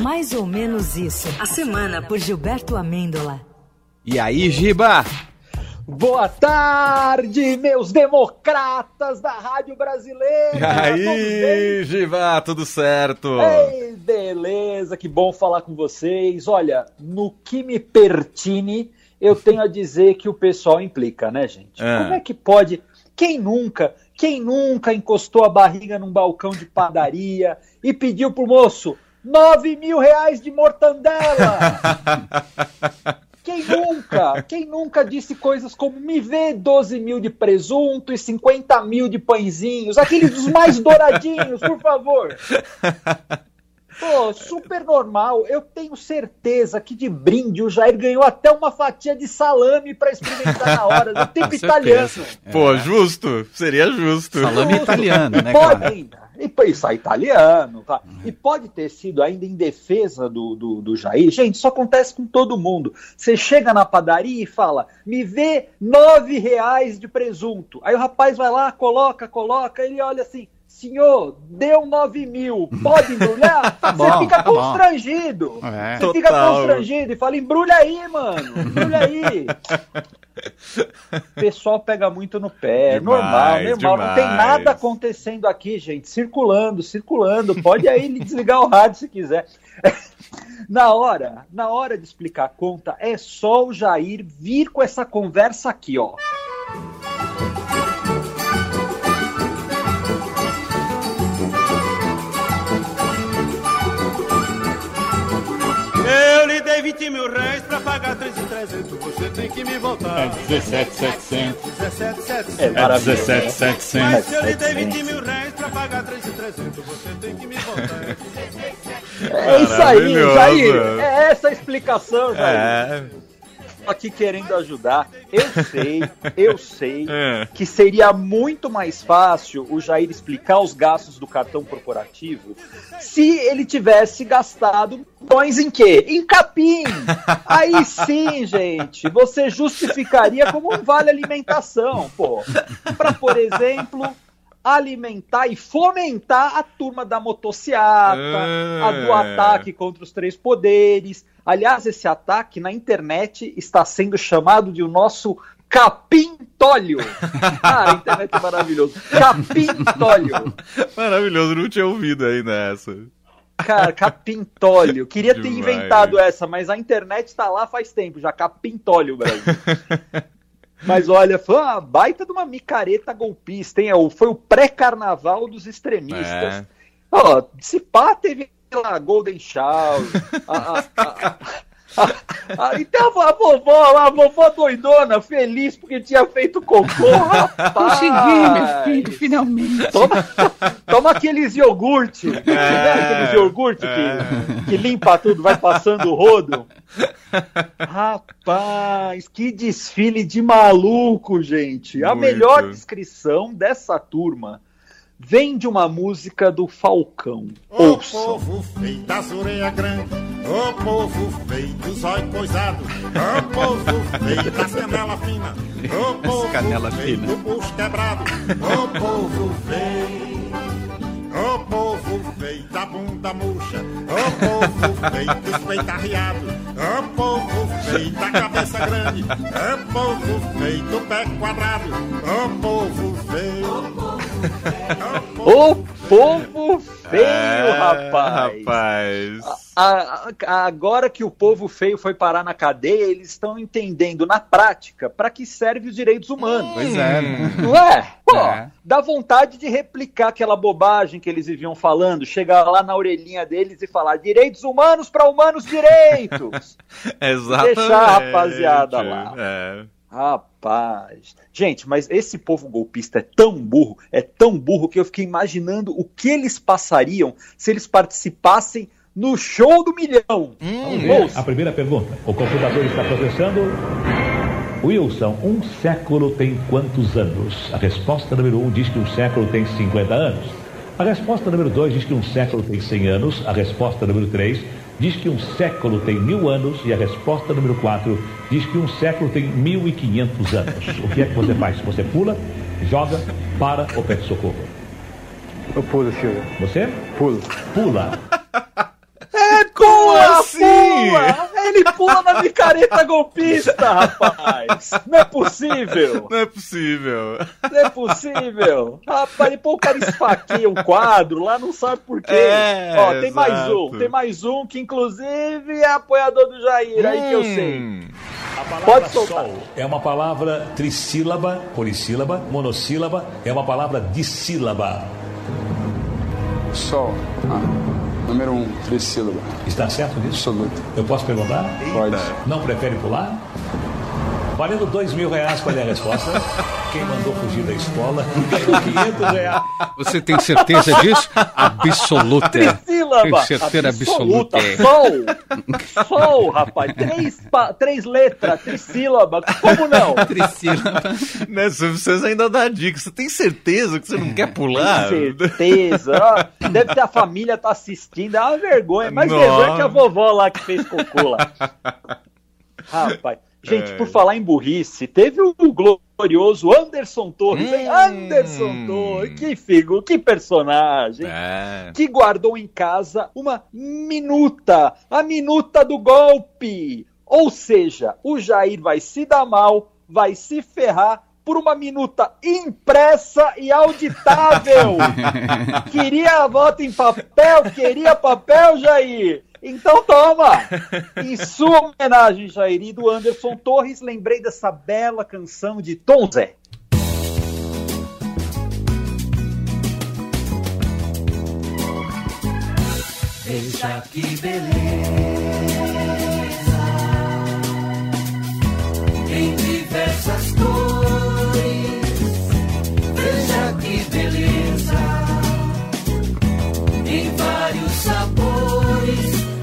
Mais ou menos isso. A semana por Gilberto Amêndola. E aí, Giba? Boa tarde, meus democratas da Rádio Brasileira! E aí, Giba, tudo certo? Ei, beleza, que bom falar com vocês. Olha, no que me pertine, eu tenho a dizer que o pessoal implica, né, gente? É. Como é que pode... Quem nunca encostou a barriga num balcão de padaria e pediu pro moço R$9.000 de mortandela? Quem nunca disse coisas como me vê 12 mil de presunto e 50 mil de pãezinhos, aqueles dos mais douradinhos, por favor. Pô, super normal, eu tenho certeza que de brinde o Jair ganhou até uma fatia de salame pra experimentar na hora, no tempo italiano. Pô, justo, seria justo. Salame italiano, né, cara? Isso é italiano, tá? E pode ter sido ainda em defesa do Jair. Gente, isso acontece com todo mundo. Você chega na padaria e fala, me vê R$9 de presunto. Aí o rapaz vai lá, coloca, ele olha assim, senhor, deu 9.000, pode embrulhar? Tá bom, você fica constrangido. É, você fica constrangido e fala, embrulha aí, mano, embrulha aí. O pessoal pega muito no pé, normal. Demais. Não tem nada acontecendo aqui, gente, circulando. Pode aí desligar o rádio se quiser. Na hora de explicar a conta, é só o Jair vir com essa conversa aqui, ó. Eu lhe dei R$20.000 pra pagar 3.300, você tem que me voltar. É 17.700. 17.700. É 17.700. Mas eu lhe dei R$20.000 pra pagar 3.300, você tem que me voltar. É isso aí, Jair. É essa a explicação, Jair. É. Aqui querendo ajudar, eu sei que seria muito mais fácil o Jair explicar os gastos do cartão corporativo se ele tivesse gastado milhões em quê? Em capim! Aí sim, gente, você justificaria como um vale alimentação, pô. Pra, por exemplo... alimentar e fomentar a turma da motociata, a do ataque contra os três poderes. Aliás, esse ataque na internet está sendo chamado de o nosso capintólio. Ah, a internet é maravilhosa. Capintólio. Maravilhoso, não tinha ouvido ainda essa. Cara, capintólio. Queria ter inventado essa, mas a internet está lá faz tempo já. Capintólio, Brasil. Mas olha, foi uma baita de uma micareta golpista, hein? Foi o pré-carnaval dos extremistas. Ó, se pá, teve lá Golden Shower, então a vovó doidona, feliz porque tinha feito cocô, rapaz. Consegui, meu filho, finalmente. Toma aqueles iogurte, aqueles iogurte que limpa tudo, vai passando o rodo. Rapaz, que desfile de maluco, gente. A melhor descrição dessa turma vem de uma música do Falcão. Ouça. O povo feio das orelhas grandes, o povo feio dos olhos coisados, o povo feio das canelas finas, o povo feio do bucho quebrado, o povo feio, o povo feio da bunda murcha, o povo feio dos peitos arriados, o povo feio da cabeça grande, o povo feio do pé quadrado, o povo feio... O povo feio, rapaz. Agora que o povo feio foi parar na cadeia, eles estão entendendo na prática para que servem os direitos humanos. Pois é. Ué, pô, dá vontade de replicar aquela bobagem que eles viviam falando, chegar lá na orelhinha deles e falar direitos humanos para humanos direitos. Exatamente. Deixar a rapaziada lá. É. Rapaz, gente, mas esse povo golpista é tão burro que eu fiquei imaginando o que eles passariam se eles participassem no show do milhão. A primeira pergunta, o computador está processando. Wilson, um século tem quantos anos? A resposta número 1 diz que um século tem 50 anos. A resposta número 2 diz que um século tem 100 anos. A resposta número 3 diz que um século tem 1.000 anos. E a resposta número 4 diz que um século tem 1.500 anos. O que é que você faz? Você pula, joga, para ou pede socorro? Eu pulo, Silvio. Você? Pulo. Pula. É, Como assim? Pula. Ele pula na micareta golpista, rapaz. Não é possível. Não é possível. Não é possível. Rapaz, pô, o cara esfaqueia um quadro lá, não sabe por quê. É, ó, tem exato. mais um que inclusive é apoiador do Jair, aí que eu sei. A palavra pode soltar. Sol é uma palavra trissílaba, polissílaba, monossílaba, é uma palavra dissílaba. Sol. Número 1, trissílaba. Está certo disso? Absoluto. Eu posso perguntar? Pode. Não prefere pular? Valendo R$2.000, qual é a resposta? Quem mandou fugir da escola ganhou R$500. Você tem certeza disso? Absoluta. Trissílaba. Tem certeza absoluta. Sol. Sol, rapaz. Três letras. Trissílaba. Como não? Trissílaba. Né, vocês ainda dá dica. Você tem certeza que você não quer pular? Tem certeza. Deve ter a família tá assistindo. É uma vergonha. Mas melhor que a vovó lá que fez cocô lá. Rapaz. Gente, por falar em burrice, teve o glorioso Anderson Torres, hein? Anderson Torres, que figura, que personagem, que guardou em casa uma minuta, a minuta do golpe. Ou seja, o Jair vai se dar mal, vai se ferrar por uma minuta impressa e auditável. Queria a voto em papel, queria papel, Jair. Então toma! Em sua homenagem, Jair, e do Anderson Torres, lembrei dessa bela canção de Tom Zé. Veja que beleza em diversas cores. Veja que beleza em vários sabores.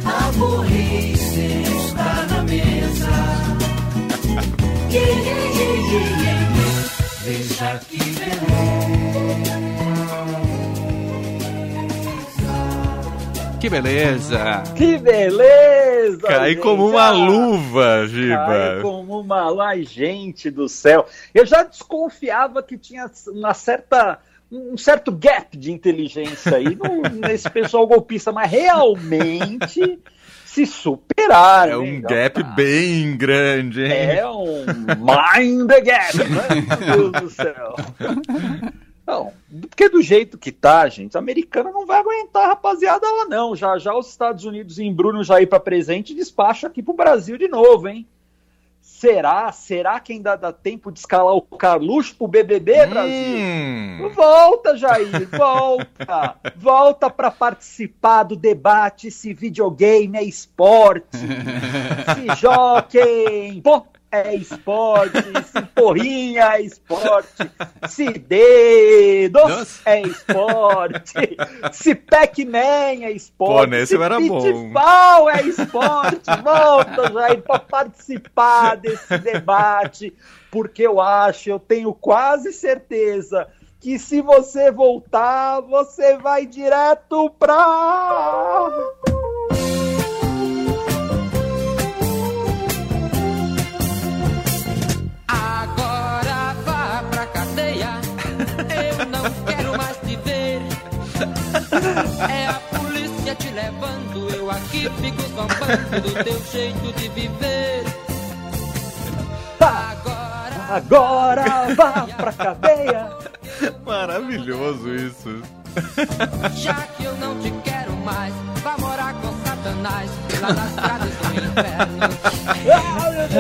A burrice está na mesa. Veja que beleza. Que beleza. Que beleza. Cai como uma luva, Giba. Cai como uma luva. Ai, gente do céu. Eu já desconfiava que tinha uma certa... um certo gap de inteligência aí nesse pessoal golpista, mas realmente se superaram. É um gap bem grande, hein? É um mind the gap, né? Meu Deus do céu. Não, porque do jeito que tá, gente, a americana não vai aguentar a rapaziada lá não. Já já os Estados Unidos embrunam já ir pra presente e despacha aqui pro Brasil de novo, hein? Será que ainda dá tempo de escalar o Carluxo pro BBB, Brasil? Volta, Jair, volta. Volta pra participar do debate se videogame é esporte. Se joguem, pô, é esporte. Se porrinha é esporte. Se dedos é esporte. Se Pac-Man é esporte. Pô, nesse se era pitfall bom. É esporte. Volta, Jair, para participar desse debate. Porque eu tenho quase certeza que se você voltar, você vai direto pra... É a polícia te levando, eu aqui fico zombando do teu jeito de viver. Agora vá pra cadeia. Maravilhoso isso. Já que eu não te quero mais, vá morar com Satanás lá nas pradas do inferno. Eu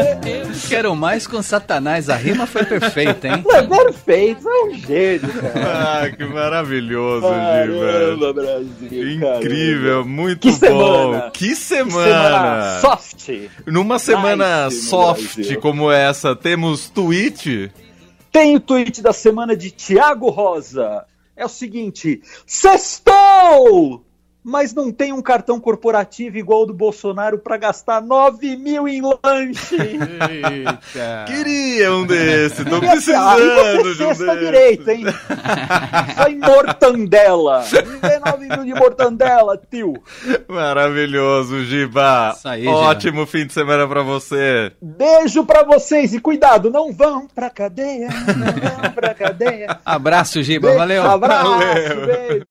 quero mais com Satanás, a rima foi perfeita, hein? Foi perfeito, é um gênio, cara. Ah, que maravilhoso, Gilberto. Brasil, incrível, caramba. Muito que bom. Semana. Que semana! Soft! Numa semana nice, soft como essa, temos tweet? Tem o tweet da semana de Tiago Rosa. É o seguinte, sextou, mas não tem um cartão corporativo igual ao do Bolsonaro para gastar 9 mil em lanche. Eita. Queria um desse, tô precisando de um desse. Direito, hein? Só em mortandela. Não tem 9 mil de mortandela, tio. Maravilhoso, Giba. Aí, ótimo fim de semana para você. Beijo para vocês e cuidado, não vão pra cadeia. Abraço, Giba, valeu. Abraço, valeu. Beijo.